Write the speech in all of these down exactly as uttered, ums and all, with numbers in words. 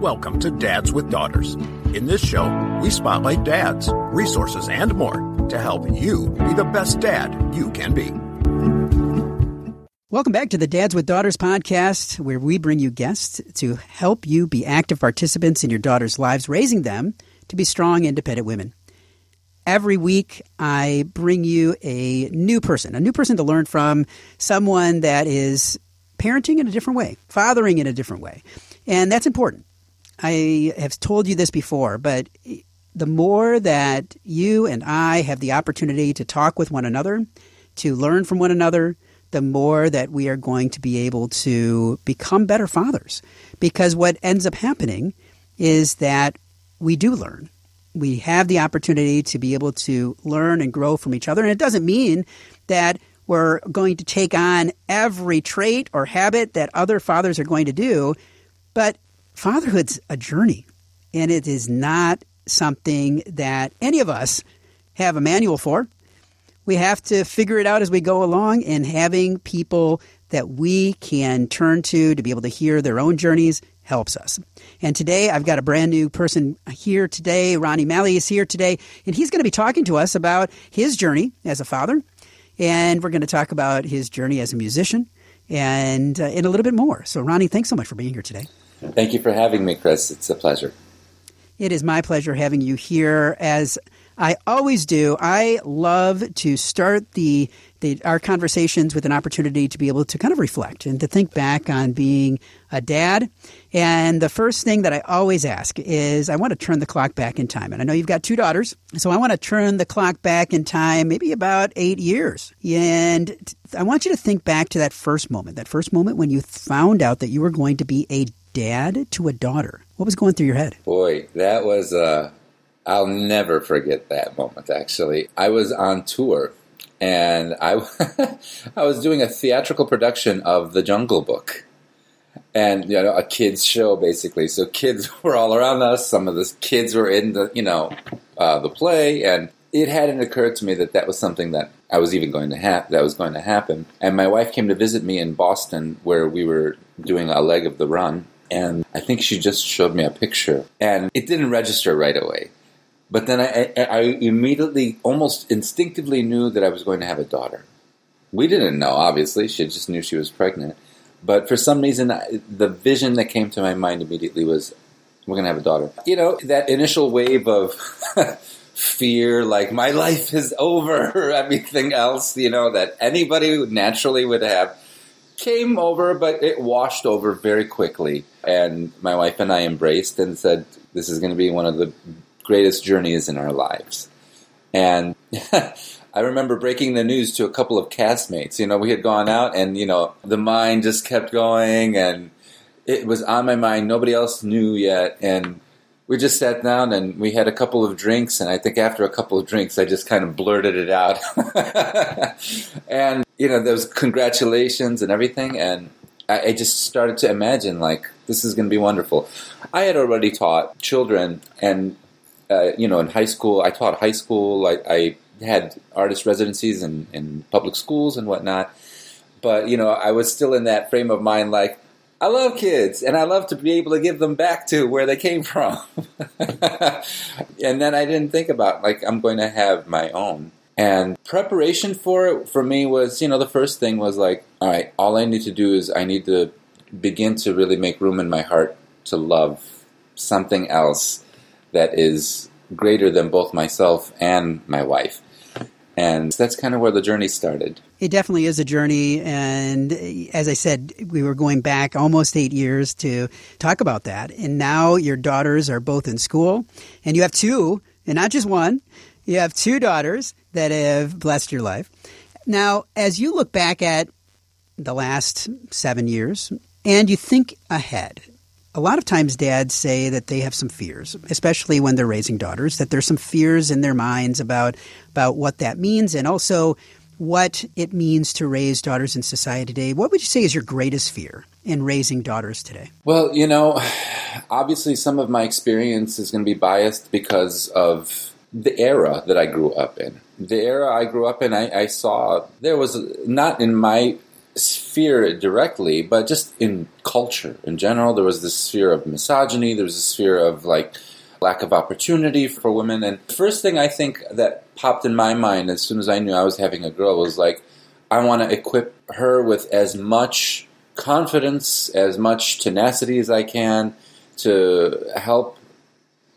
Welcome to Dads with Daughters. In this show, we spotlight dads, resources, and more to help you be the best dad you can be. Welcome back to the Dads with Daughters podcast, where we bring you guests to help you be active participants in your daughters' lives, raising them to be strong, independent women. Every week, I bring you a new person, a new person to learn from, someone that is parenting in a different way, fathering in a different way. And that's important. I have told you this before, but the more that you and I have the opportunity to talk with one another, to learn from one another, the more that we are going to be able to become better fathers. Because what ends up happening is that we do learn. We have the opportunity to be able to learn and grow from each other. And it doesn't mean that we're going to take on every trait or habit that other fathers are going to do. But fatherhood's a journey, and it is not something that any of us have a manual for. We have to figure it out as we go along, and having people that we can turn to to be able to hear their own journeys helps us. And today, I've got a brand new person here today. Ronnie Malley is here today, and he's going to be talking to us about his journey as a father. And we're going to talk about his journey as a musician and, uh, and a little bit more. So, Ronnie, thanks so much for being here today. Thank you for having me, Chris. It's a pleasure. It is my pleasure having you here. As I always do, I love to start the, the our conversations with an opportunity to be able to kind of reflect and to think back on being a dad. And the first thing that I always ask is I want to turn the clock back in time. And I know you've got two daughters, so I want to turn the clock back in time maybe about eight years. And I want you to think back to that first moment, that first moment when you found out that you were going to be a dad to a daughter. What was going through your head? Boy, that was, uh, I'll never forget that moment, actually. I was on tour, and I, I was doing a theatrical production of The Jungle Book, and, you know, a kids' show, basically. So kids were all around us. Some of the kids were in the, you know, uh, the play, and it hadn't occurred to me that that was something that I was even going to ha- that was going to happen. And my wife came to visit me in Boston, where we were doing a leg of the run. And I think she just showed me a picture, and it didn't register right away. But then I, I, I immediately, almost instinctively knew that I was going to have a daughter. We didn't know, obviously. She just knew she was pregnant. But for some reason, I, the vision that came to my mind immediately was, we're going to have a daughter. You know, that initial wave of fear, like, my life is over, everything else, you know, that anybody naturally would have, came over, but it washed over very quickly. And my wife and I embraced and said, this is going to be one of the greatest journeys in our lives. And I remember breaking the news to a couple of castmates. You know, we had gone out, and, you know, the mind just kept going, and it was on my mind. Nobody else knew yet. And we just sat down, and we had a couple of drinks. And I think after a couple of drinks, I just kind of blurted it out. And you know, there was congratulations and everything, and I, I just started to imagine, like, this is going to be wonderful. I had already taught children, and, uh, you know, in high school, I taught high school. I, I had artist residencies in, in public schools and whatnot. But, you know, I was still in that frame of mind, like, I love kids, and I love to be able to give them back to where they came from. And then I didn't think about, like, I'm going to have my own. And preparation for it for me was, you know, the first thing was like, all right, all I need to do is I need to begin to really make room in my heart to love something else that is greater than both myself and my wife. And that's kind of where the journey started. It definitely is a journey. And as I said, we were going back almost eight years to talk about that. And now your daughters are both in school, and you have two, and not just one. You have two daughters that have blessed your life. Now, as you look back at the last seven years and you think ahead, a lot of times dads say that they have some fears, especially when they're raising daughters, that there's some fears in their minds about, about what that means and also what it means to raise daughters in society today. What would you say is your greatest fear in raising daughters today? Well, you know, obviously some of my experience is going to be biased because of the era that I grew up in. the era I grew up in, I, I saw there was not in my sphere directly, but just in culture in general, there was this sphere of misogyny. There was a sphere of like lack of opportunity for women. And the first thing I think that popped in my mind as soon as I knew I was having a girl was like, I want to equip her with as much confidence, as much tenacity as I can to help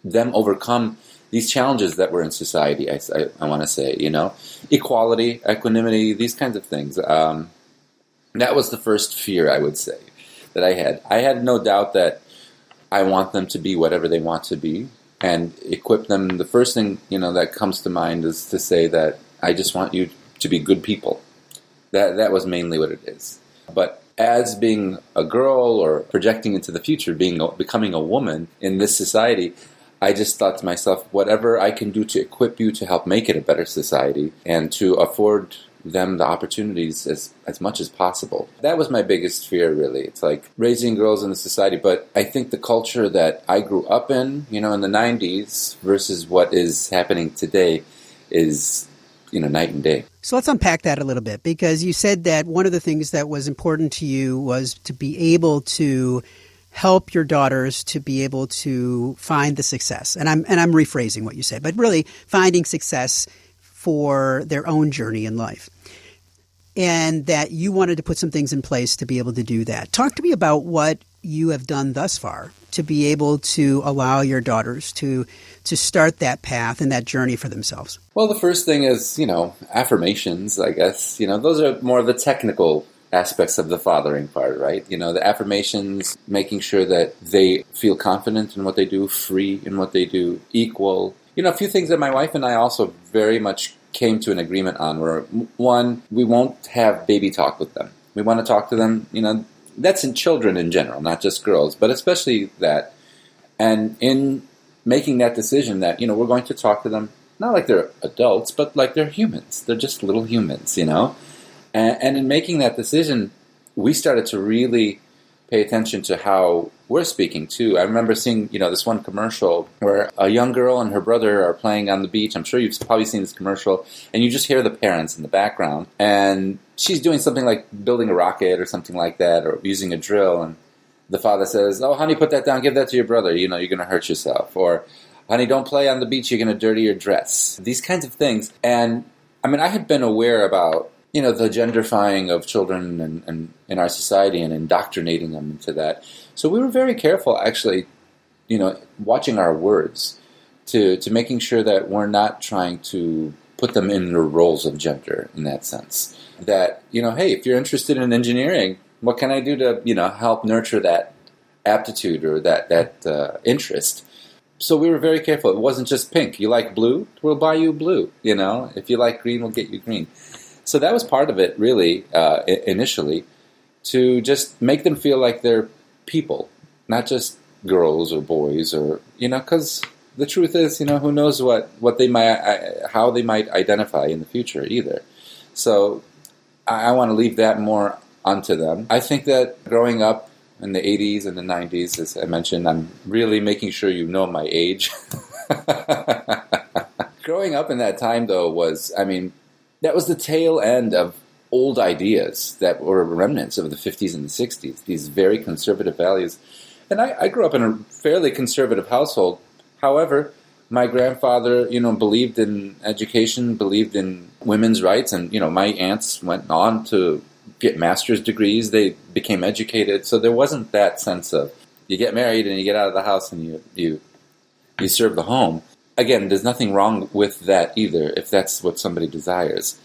them overcome these challenges that were in society, I, I, I want to say, you know, equality, equanimity, these kinds of things. Um, that was the first fear, I would say, that I had. I had no doubt that I want them to be whatever they want to be and equip them. The first thing, you know, that comes to mind is to say that I just want you to be good people. That that was mainly what it is. But as being a girl or projecting into the future, being becoming a woman in this society, I just thought to myself, whatever I can do to equip you to help make it a better society and to afford them the opportunities as, as much as possible. That was my biggest fear, really. It's like raising girls in the society. But I think the culture that I grew up in, you know, in the nineties versus what is happening today is, you know, night and day. So let's unpack that a little bit, because you said that one of the things that was important to you was to be able to help your daughters to be able to find the success. And I'm and I'm rephrasing what you said, but really finding success for their own journey in life. And that you wanted to put some things in place to be able to do that. Talk to me about what you have done thus far to be able to allow your daughters to to start that path and that journey for themselves. Well, the first thing is, you know, affirmations, I guess. You know, those are more of the technical aspects of the fathering part, right? You know, the affirmations, making sure that they feel confident in what they do, free in what they do, equal. You know, a few things that my wife and I also very much came to an agreement on were, one, we won't have baby talk with them. We want to talk to them, you know, that's in children in general, not just girls, but especially that. And in making that decision that, you know, we're going to talk to them, not like they're adults, but like they're humans. They're just little humans, you know? And in making that decision, we started to really pay attention to how we're speaking, too. I remember seeing, you know, this one commercial where a young girl and her brother are playing on the beach. I'm sure you've probably seen this commercial. And you just hear the parents in the background. And she's doing something like building a rocket or something like that, or using a drill. And the father says, oh, honey, put that down. Give that to your brother. You know, you're going to hurt yourself. Or, honey, don't play on the beach. You're going to dirty your dress. These kinds of things. And, I mean, I had been aware about, you know, the genderfying of children and, and in our society and indoctrinating them into that. So we were very careful, actually, you know, watching our words to, to making sure that we're not trying to put them in the roles of gender in that sense. That, you know, hey, if you're interested in engineering, what can I do to, you know, help nurture that aptitude or that, that uh, interest? So we were very careful. It wasn't just pink. You like blue? We'll buy you blue. You know, if you like green, we'll get you green. So that was part of it, really, uh, initially, to just make them feel like they're people, not just girls or boys or, you know, because the truth is, you know, who knows what, what they might, how they might identify in the future either. So I, I want to leave that more onto them. I think that growing up in the eighties and the nineties, as I mentioned, I'm really making sure you know my age. Growing up in that time, though, was, I mean, that was the tail end of old ideas that were remnants of the fifties and the sixties, these very conservative values. And I, I grew up in a fairly conservative household. However, my grandfather, you know, believed in education, believed in women's rights. And, you know, my aunts went on to get master's degrees. They became educated. So there wasn't that sense of you get married and you get out of the house and you you, you serve the home. Again, there's nothing wrong with that either, if that's what somebody desires.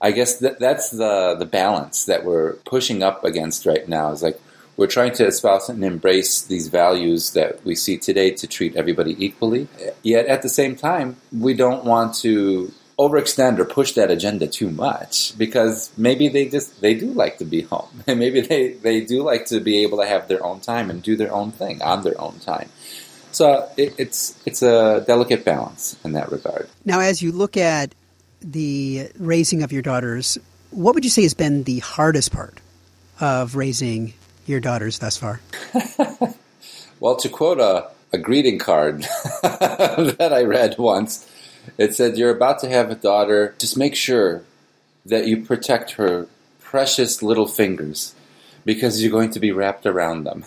I guess that that's the, the balance that we're pushing up against right now. Is like we're trying to espouse and embrace these values that we see today to treat everybody equally. Yet at the same time, we don't want to overextend or push that agenda too much, because maybe they just they do like to be home. And maybe they, they do like to be able to have their own time and do their own thing on their own time. So it, it's it's a delicate balance in that regard. Now, as you look at the raising of your daughters, what would you say has been the hardest part of raising your daughters thus far? Well, to quote a, a greeting card that I read once, It said, you're about to have a daughter. Just make sure that you protect her precious little fingers because you're going to be wrapped around them.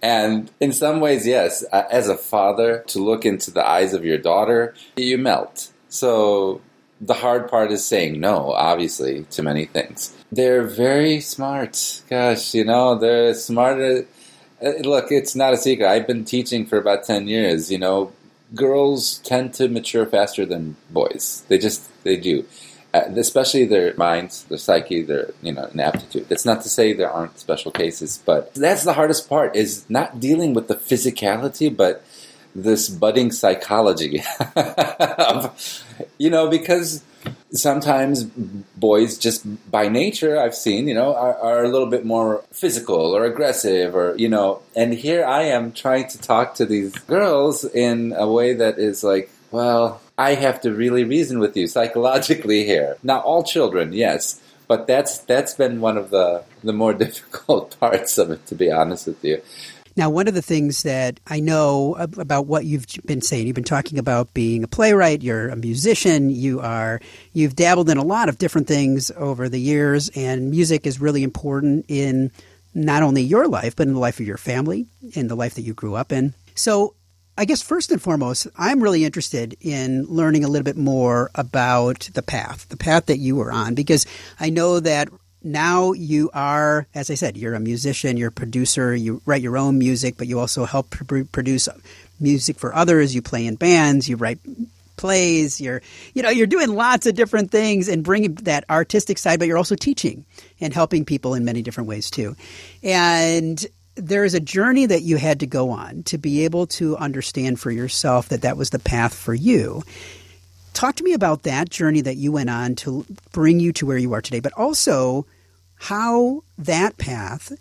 And in some ways, yes, as a father, to look into the eyes of your daughter, you melt. So the hard part is saying no, obviously, to many things. They're very smart. Gosh, you know, they're smarter. Look, it's not a secret. I've been teaching for about ten years, you know. Girls tend to mature faster than boys. They just, they do. Uh, especially their minds, their psyche, their, you know, an aptitude. That's not to say there aren't special cases, but that's the hardest part, is not dealing with the physicality, but this budding psychology. of, you know, because sometimes boys just by nature, I've seen, you know, are, are a little bit more physical or aggressive or, you know, and here I am trying to talk to these girls in a way that is like, well, I have to really reason with you psychologically here. Not all children, yes, but that's that's been one of the, the more difficult parts of it, to be honest with you. Now, one of the things that I know about what you've been saying, you've been talking about being a playwright, you're a musician, you are, you've dabbled in a lot of different things over the years, and music is really important in not only your life, but in the life of your family, in the life that you grew up in. So I guess first and foremost, I'm really interested in learning a little bit more about the path, the path that you were on, because I know that now you are, as I said, you're a musician, you're a producer, you write your own music, but you also help pr- produce music for others. You play in bands, you write plays, you're, you know, you're doing lots of different things and bringing that artistic side, but you're also teaching and helping people in many different ways too. And there is a journey that you had to go on to be able to understand for yourself that that was the path for you. Talk to me about that journey that you went on to bring you to where you are today, but also how that path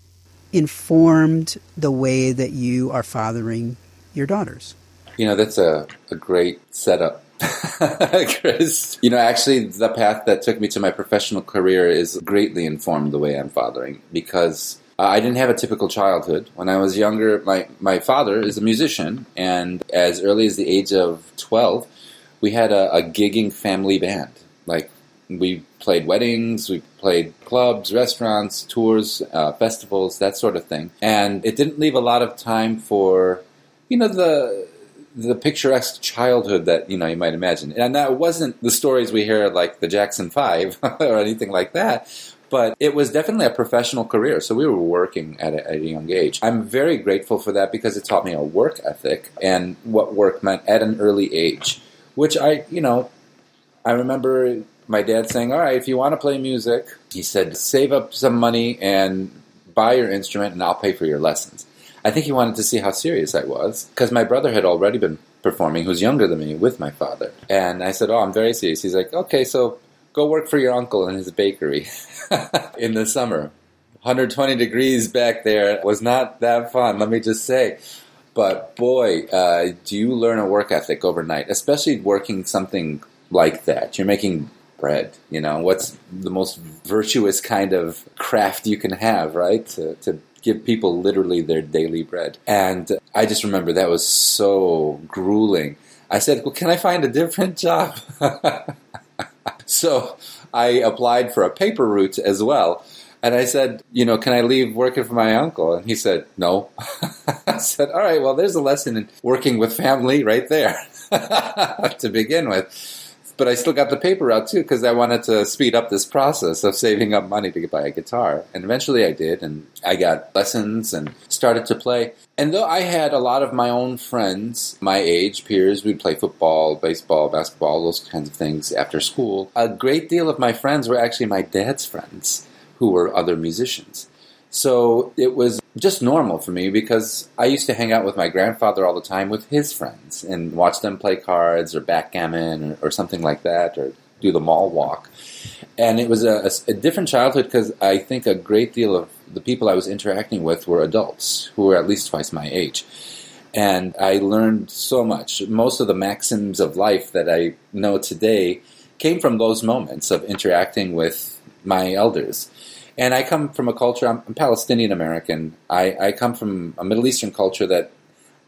informed the way that you are fathering your daughters. You know, that's a, a great setup, Chris. You know, actually, the path that took me to my professional career is greatly informed the way I'm fathering because I didn't have a typical childhood. When I was younger, my, my father is a musician, and as early as the age of twelve, we had a, a gigging family band. Like, we played weddings, we played clubs, restaurants, tours, uh, festivals, that sort of thing. And it didn't leave a lot of time for, you know, the the picturesque childhood that, you know, you might imagine. And that wasn't the stories we hear like the Jackson Five or anything like that. But it was definitely a professional career, so we were working at a, at a young age. I'm very grateful for that because it taught me a work ethic and what work meant at an early age, which I, you know, I remember my dad saying, all right, if you want to play music, he said, save up some money and buy your instrument and I'll pay for your lessons. I think he wanted to see how serious I was because my brother had already been performing, who's younger than me, with my father. And I said, oh, I'm very serious. He's like, okay, so go work for your uncle in his bakery in the summer. one hundred twenty degrees back there was not that fun, let me just say. But boy, uh, do you learn a work ethic overnight, especially working something like that. You're making bread, you know, what's the most virtuous kind of craft you can have, right? To, to give people literally their daily bread. And I just remember that was so grueling. I said, well, can I find a different job? So I applied for a paper route as well. And I said, you know, can I leave working for my uncle? And he said, no. I said, all right, well, there's a lesson in working with family right there to begin with. But I still got the paper route, too, because I wanted to speed up this process of saving up money to buy a guitar. And eventually I did, and I got lessons and started to play. And though I had a lot of my own friends, my age, peers, we'd play football, baseball, basketball, those kinds of things after school, a great deal of my friends were actually my dad's friends who were other musicians. So it was just normal for me because I used to hang out with my grandfather all the time with his friends and watch them play cards or backgammon or, or something like that or do the mall walk. And it was a, a, a different childhood because I think a great deal of the people I was interacting with were adults who were at least twice my age. And I learned so much. Most of the maxims of life that I know today came from those moments of interacting with my elders. And I come from a culture, I'm Palestinian American. I, I come from a Middle Eastern culture that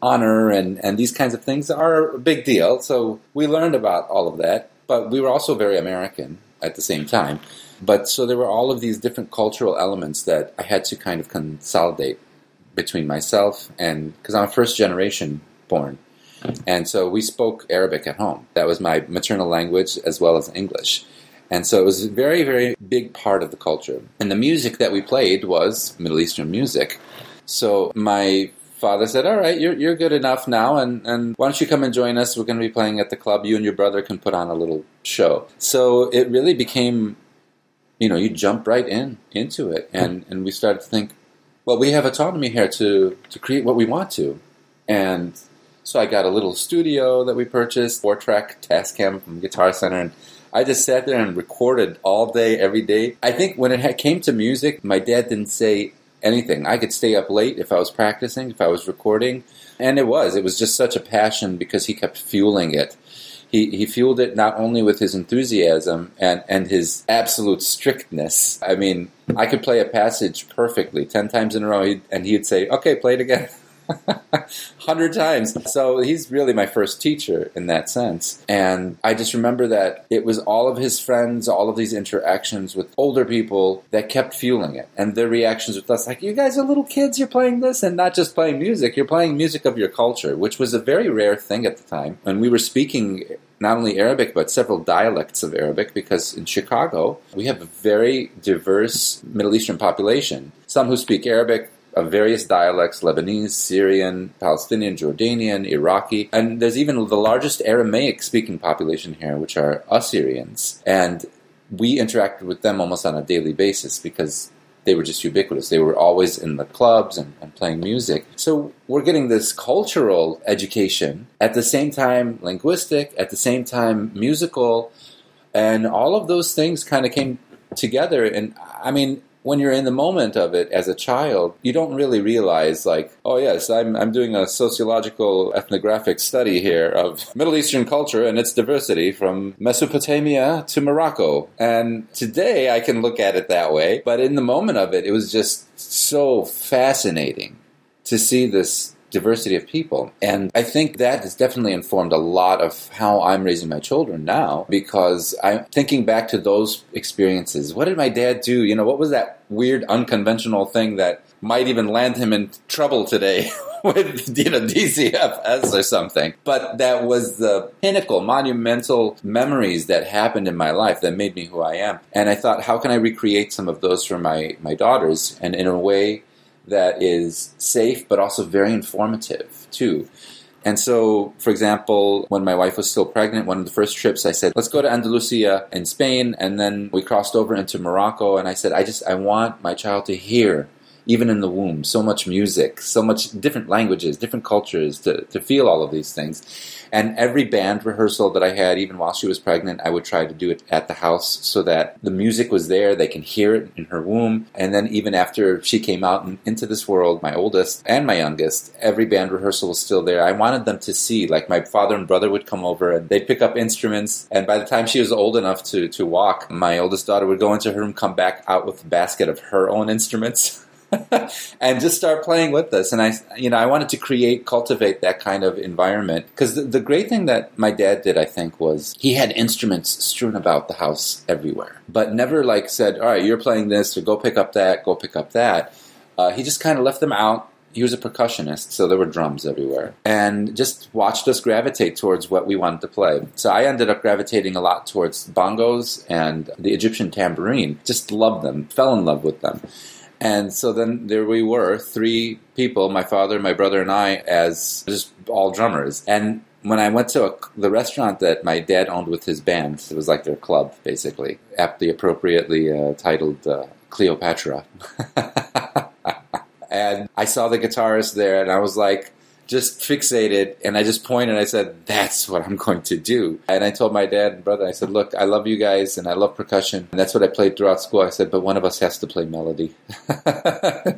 honor and, and these kinds of things are a big deal. So we learned about all of that, but we were also very American at the same time. But so there were all of these different cultural elements that I had to kind of consolidate between myself and, because I'm a first generation born. And so we spoke Arabic at home. That was my maternal language as well as English. And so it was a very, very big part of the culture. And the music that we played was Middle Eastern music. So my father said, all right, you're, you're good enough now, and, and why don't you come and join us? We're going to be playing at the club. You and your brother can put on a little show. So it really became, you know, you jump right in into it. And, and we started to think, well, we have autonomy here to, to create what we want to. And so I got a little studio that we purchased, four-track Tascam from Guitar Center, and I just sat there and recorded all day, every day. I think when it came to music, my dad didn't say anything. I could stay up late if I was practicing, if I was recording. And it was. It was just such a passion because he kept fueling it. He he fueled it not only with his enthusiasm and, and his absolute strictness. I mean, I could play a passage perfectly ten times in a row, and he'd say, okay, play it again. Hundred times. So he's really my first teacher in that sense. And I just remember that it was all of his friends, all of these interactions with older people that kept fueling it. And their reactions with us, like, you guys are little kids, you're playing this, and not just playing music, you're playing music of your culture, which was a very rare thing at the time. And we were speaking not only Arabic, but several dialects of Arabic, because in Chicago, we have a very diverse Middle Eastern population. Some who speak Arabic, of various dialects, Lebanese, Syrian, Palestinian, Jordanian, Iraqi. And there's even the largest Aramaic-speaking population here, which are Assyrians. And we interacted with them almost on a daily basis because they were just ubiquitous. They were always in the clubs and, and playing music. So we're getting this cultural education, at the same time linguistic, at the same time musical. And all of those things kind of came together. And I mean, when you're in the moment of it as a child, you don't really realize, like, oh, yes, I'm I'm doing a sociological ethnographic study here of Middle Eastern culture and its diversity from Mesopotamia to Morocco. And today I can look at it that way. But in the moment of it, it was just so fascinating to see this diversity of people. And I think that has definitely informed a lot of how I'm raising my children now, because I'm thinking back to those experiences. What did my dad do? You know, what was that weird, unconventional thing that might even land him in trouble today with, you know, D C F S or something? But that was the pinnacle, monumental memories that happened in my life that made me who I am. And I thought, how can I recreate some of those for my, my daughters? And in a way that is safe, but also very informative, too. And so, for example, when my wife was still pregnant, one of the first trips, I said, let's go to Andalusia in Spain. And then we crossed over into Morocco. And I said, I just, I want my child to hear, even in the womb, so much music, so much different languages, different cultures, to, to feel all of these things. And every band rehearsal that I had, even while she was pregnant, I would try to do it at the house so that the music was there, they can hear it in her womb. And then even after she came out and into this world, my oldest and my youngest, every band rehearsal was still there. I wanted them to see, like, my father and brother would come over and they'd pick up instruments. And by the time she was old enough to, to walk, my oldest daughter would go into her room, come back out with a basket of her own instruments. And just start playing with us. And I, you know, I wanted to create, cultivate that kind of environment. Because the, the great thing that my dad did, I think, was he had instruments strewn about the house everywhere, but never like said, all right, you're playing this, or go pick up that, go pick up that. Uh, he just kind of left them out. He was a percussionist, so there were drums everywhere. And just watched us gravitate towards what we wanted to play. So I ended up gravitating a lot towards bongos and the Egyptian tambourine. Just loved them, fell in love with them. And so then there we were, three people, my father, my brother, and I, as just all drummers. And when I went to a, the restaurant that my dad owned with his band, it was like their club, basically, aptly, appropriately uh, titled uh, Cleopatra. And I saw the guitarist there, and I was like, just fixated, and I just pointed, and I said, that's what I'm going to do. And I told my dad and brother, I said, look, I love you guys, and I love percussion, and that's what I played throughout school. I said, but one of us has to play melody.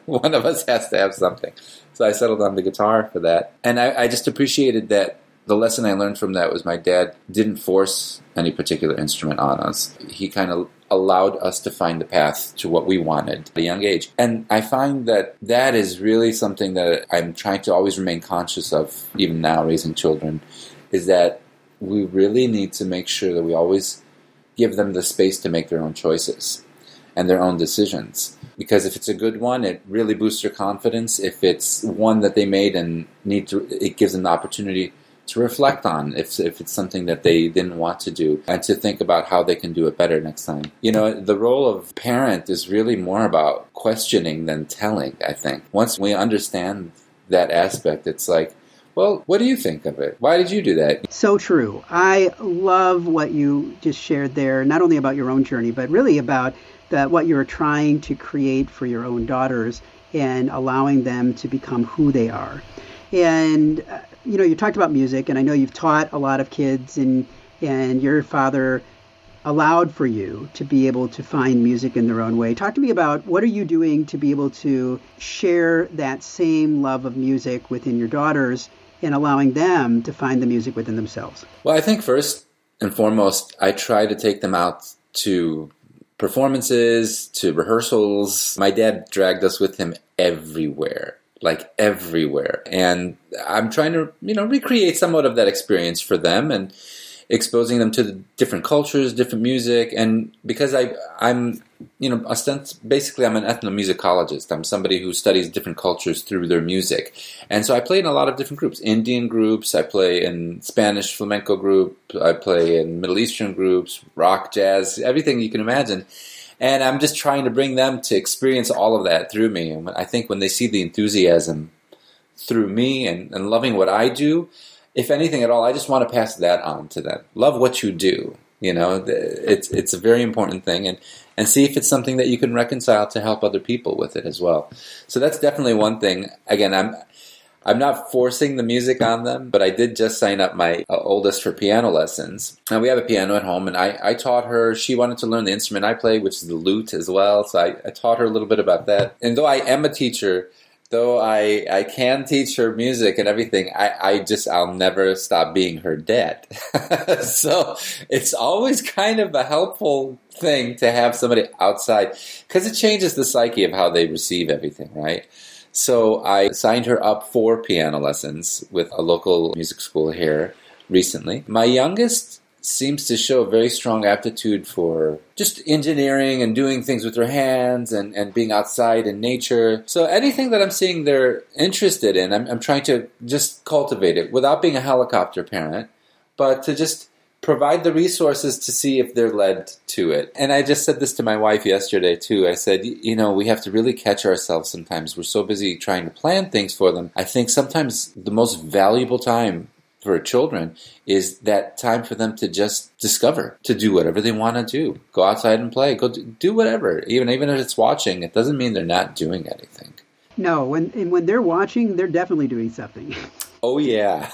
One of us has to have something. So I settled on the guitar for that. And I, I just appreciated that the lesson I learned from that was my dad didn't force any particular instrument on us. He kind of allowed us to find the path to what we wanted at a young age. And I find that that is really something that I'm trying to always remain conscious of, even now raising children, is that we really need to make sure that we always give them the space to make their own choices and their own decisions. Because if it's a good one, it really boosts their confidence. If it's one that they made and need to, it gives them the opportunity to reflect on if if it's something that they didn't want to do, and to think about how they can do it better next time. You know, the role of parent is really more about questioning than telling, I think. Once we understand that aspect, it's like, well, what do you think of it? Why did you do that? So true. I love what you just shared there, not only about your own journey, but really about that what you're trying to create for your own daughters and allowing them to become who they are. And, uh, you know, you talked about music, and I know you've taught a lot of kids, and and your father allowed for you to be able to find music in their own way. Talk to me about what are you doing to be able to share that same love of music within your daughters and allowing them to find the music within themselves? Well, I think first and foremost, I try to take them out to performances, to rehearsals. My dad dragged us with him everywhere. like everywhere. And I'm trying to, you know, recreate somewhat of that experience for them and exposing them to the different cultures, different music. And because I, I'm, you know, basically I'm an ethnomusicologist. I'm somebody who studies different cultures through their music. And so I play in a lot of different groups, Indian groups, I play in Spanish flamenco group, I play in Middle Eastern groups, rock, jazz, everything you can imagine. And I'm just trying to bring them to experience all of that through me. And I think when they see the enthusiasm through me and, and loving what I do, if anything at all, I just want to pass that on to them. Love what you do. You know, it's it's a very important thing. And, and see if it's something that you can reconcile to help other people with it as well. So that's definitely one thing. Again, I'm... I'm not forcing the music on them, but I did just sign up my uh, oldest for piano lessons. And we have a piano at home, and I, I taught her. She wanted to learn the instrument I play, which is the lute as well. So I, I taught her a little bit about that. And though I am a teacher, though I, I can teach her music and everything, I, I just, I'll never stop being her dad. So it's always kind of a helpful thing to have somebody outside, because it changes the psyche of how they receive everything, right? So I signed her up for piano lessons with a local music school here recently. My youngest seems to show a very strong aptitude for just engineering and doing things with her hands and, and being outside in nature. So anything that I'm seeing they're interested in, I'm, I'm trying to just cultivate it without being a helicopter parent, but to just provide the resources to see if they're led to it. And I just said this to my wife yesterday, too. I said, you know, we have to really catch ourselves sometimes. We're so busy trying to plan things for them. I think sometimes the most valuable time for children is that time for them to just discover, to do whatever they want to do. Go outside and play. Go do whatever. Even, even if it's watching, it doesn't mean they're not doing anything. No, when, and when they're watching, they're definitely doing something. Oh, yeah.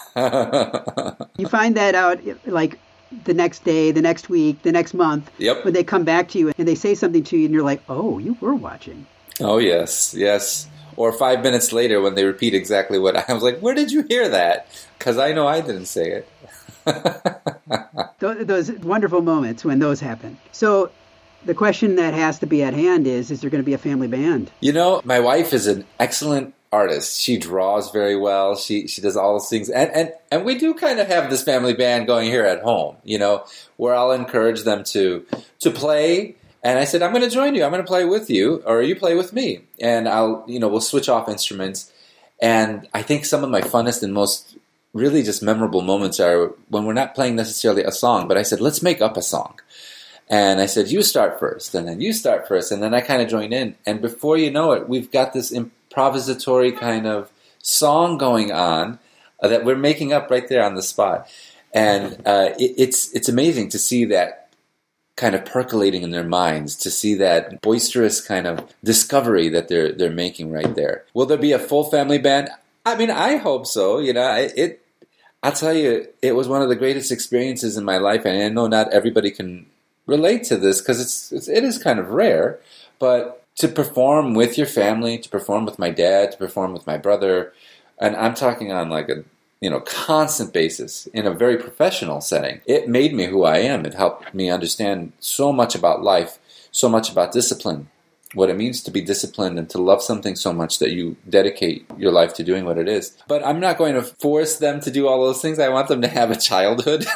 You find that out, like, the next day, the next week, the next month, yep. When they come back to you and they say something to you and you're like, oh, you were watching. Oh, yes, yes. Or five minutes later when they repeat exactly what I was like, where did you hear that? Because I know I didn't say it. Th- those wonderful moments when those happen. So the question that has to be at hand is, is there going to be a family band? You know, my wife is an excellent artist. She draws very well. She she does all those things. And, and and we do kind of have this family band going here at home, you know, where I'll encourage them to to play. And I said, I'm going to join you. I'm going to play with you, or you play with me. And I'll, you know, we'll switch off instruments. And I think some of my funnest and most really just memorable moments are when we're not playing necessarily a song, but I said, let's make up a song. And I said, you start first, and then you start first, and then I kind of join in. And before you know it, we've got this imp- improvisatory kind of song going on that we're making up right there on the spot. And uh, it, it's it's amazing to see that kind of percolating in their minds, to see that boisterous kind of discovery that they're they're making right there. Will there be a full family band? I mean, I hope so. You know, it, it I'll tell you, it was one of the greatest experiences in my life, and I know not everybody can relate to this because it's, it's it is kind of rare, but to perform with your family, to perform with my dad, to perform with my brother, and I'm talking on like a you know constant basis in a very professional setting. It made me who I am. It helped me understand so much about life so much about discipline, what it means to be disciplined and to love something so much that you dedicate your life to doing what it is. But I'm not going to force them to do all those things. I want them to have a childhood.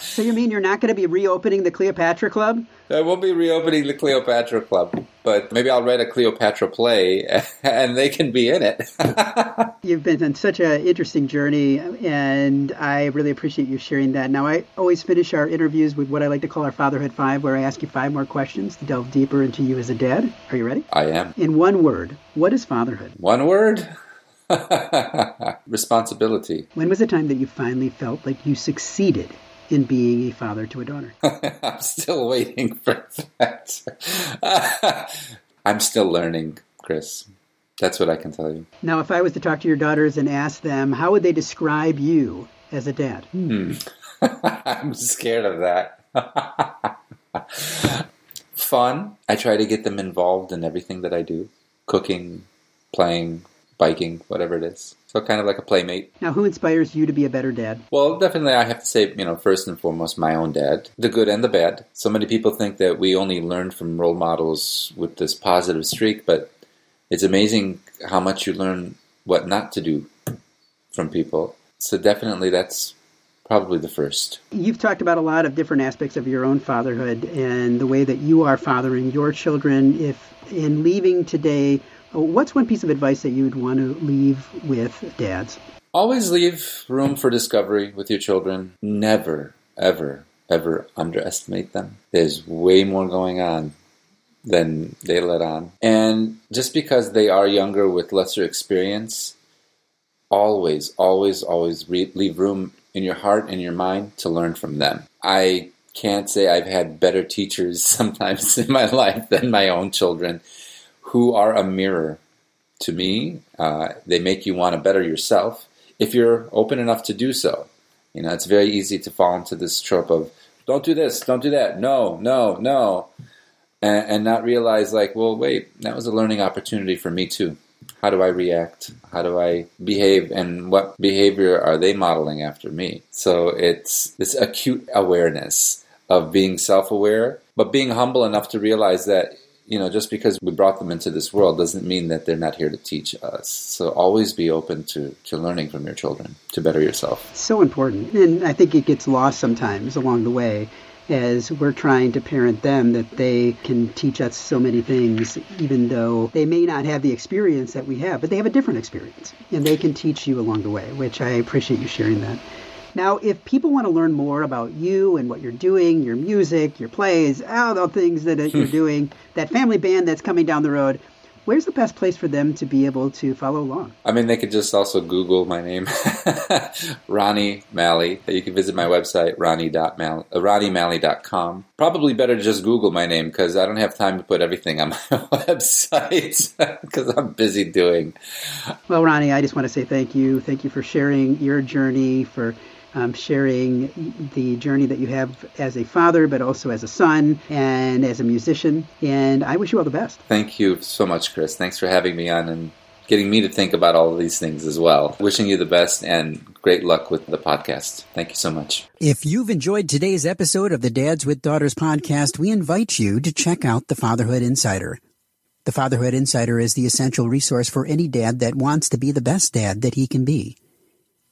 So you mean you're not going to be reopening the Cleopatra Club? I will be reopening the Cleopatra Club, but maybe I'll write a Cleopatra play and they can be in it. You've been on such an interesting journey, and I really appreciate you sharing that. Now, I always finish our interviews with what I like to call our Fatherhood Five, where I ask you five more questions to delve deeper into you as a dad. Are you ready? I am. In one word, what is fatherhood? One word? Responsibility. When was the time that you finally felt like you succeeded in being a father to a daughter? I'm still waiting for that. I'm still learning, Chris. That's what I can tell you. Now, if I was to talk to your daughters and ask them, how would they describe you as a dad? Hmm. I'm scared of that. Fun. I try to get them involved in everything that I do. Cooking, playing, biking, whatever it is. So kind of like a playmate. Now, who inspires you to be a better dad? Well, definitely I have to say, you know, first and foremost, my own dad. The good and the bad. So many people think that we only learn from role models with this positive streak, but it's amazing how much you learn what not to do from people. So definitely that's probably the first. You've talked about a lot of different aspects of your own fatherhood and the way that you are fathering your children. If in leaving today, what's one piece of advice that you would want to leave with dads? Always leave room for discovery with your children. Never, ever, ever underestimate them. There's way more going on than they let on. And just because they are younger with lesser experience, always, always, always re- leave room in your heart and your mind to learn from them. I can't say I've had better teachers sometimes in my life than my own children, who are a mirror to me. Uh, they make you want to better yourself if you're open enough to do so. You know, it's very easy to fall into this trope of, don't do this, don't do that, no, no, no, and, and not realize, like, well, wait, that was a learning opportunity for me too. How do I react? How do I behave? And what behavior are they modeling after me? So it's this acute awareness of being self-aware, but being humble enough to realize that, you know, just because we brought them into this world doesn't mean that they're not here to teach us. So always be open to, to learning from your children to better yourself. So important. And I think it gets lost sometimes along the way as we're trying to parent them, that they can teach us so many things, even though they may not have the experience that we have, but they have a different experience and they can teach you along the way, which I appreciate you sharing that. Now, if people want to learn more about you and what you're doing, your music, your plays, all the things that you're doing, that family band that's coming down the road, where's the best place for them to be able to follow along? I mean, they could just also Google my name, Ronnie Malley. You can visit my website, ronnie malley dot com. Probably better just Google my name because I don't have time to put everything on my website because I'm busy doing. Well, Ronnie, I just want to say thank you. Thank you for sharing your journey, for Um, sharing the journey that you have as a father, but also as a son and as a musician. And I wish you all the best. Thank you so much, Chris. Thanks for having me on and getting me to think about all of these things as well. Wishing you the best and great luck with the podcast. Thank you so much. If you've enjoyed today's episode of the Dads with Daughters podcast, we invite you to check out the Fatherhood Insider. The Fatherhood Insider is the essential resource for any dad that wants to be the best dad that he can be.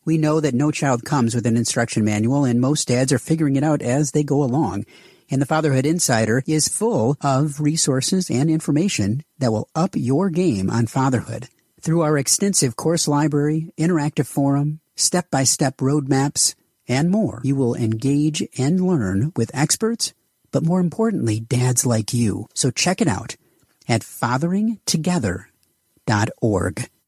We know that no child comes with an instruction manual, and most dads are figuring it out as they go along. And the Fatherhood Insider is full of resources and information that will up your game on fatherhood. Through our extensive course library, interactive forum, step-by-step roadmaps, and more, you will engage and learn with experts, but more importantly, dads like you. So check it out at fathering together dot org.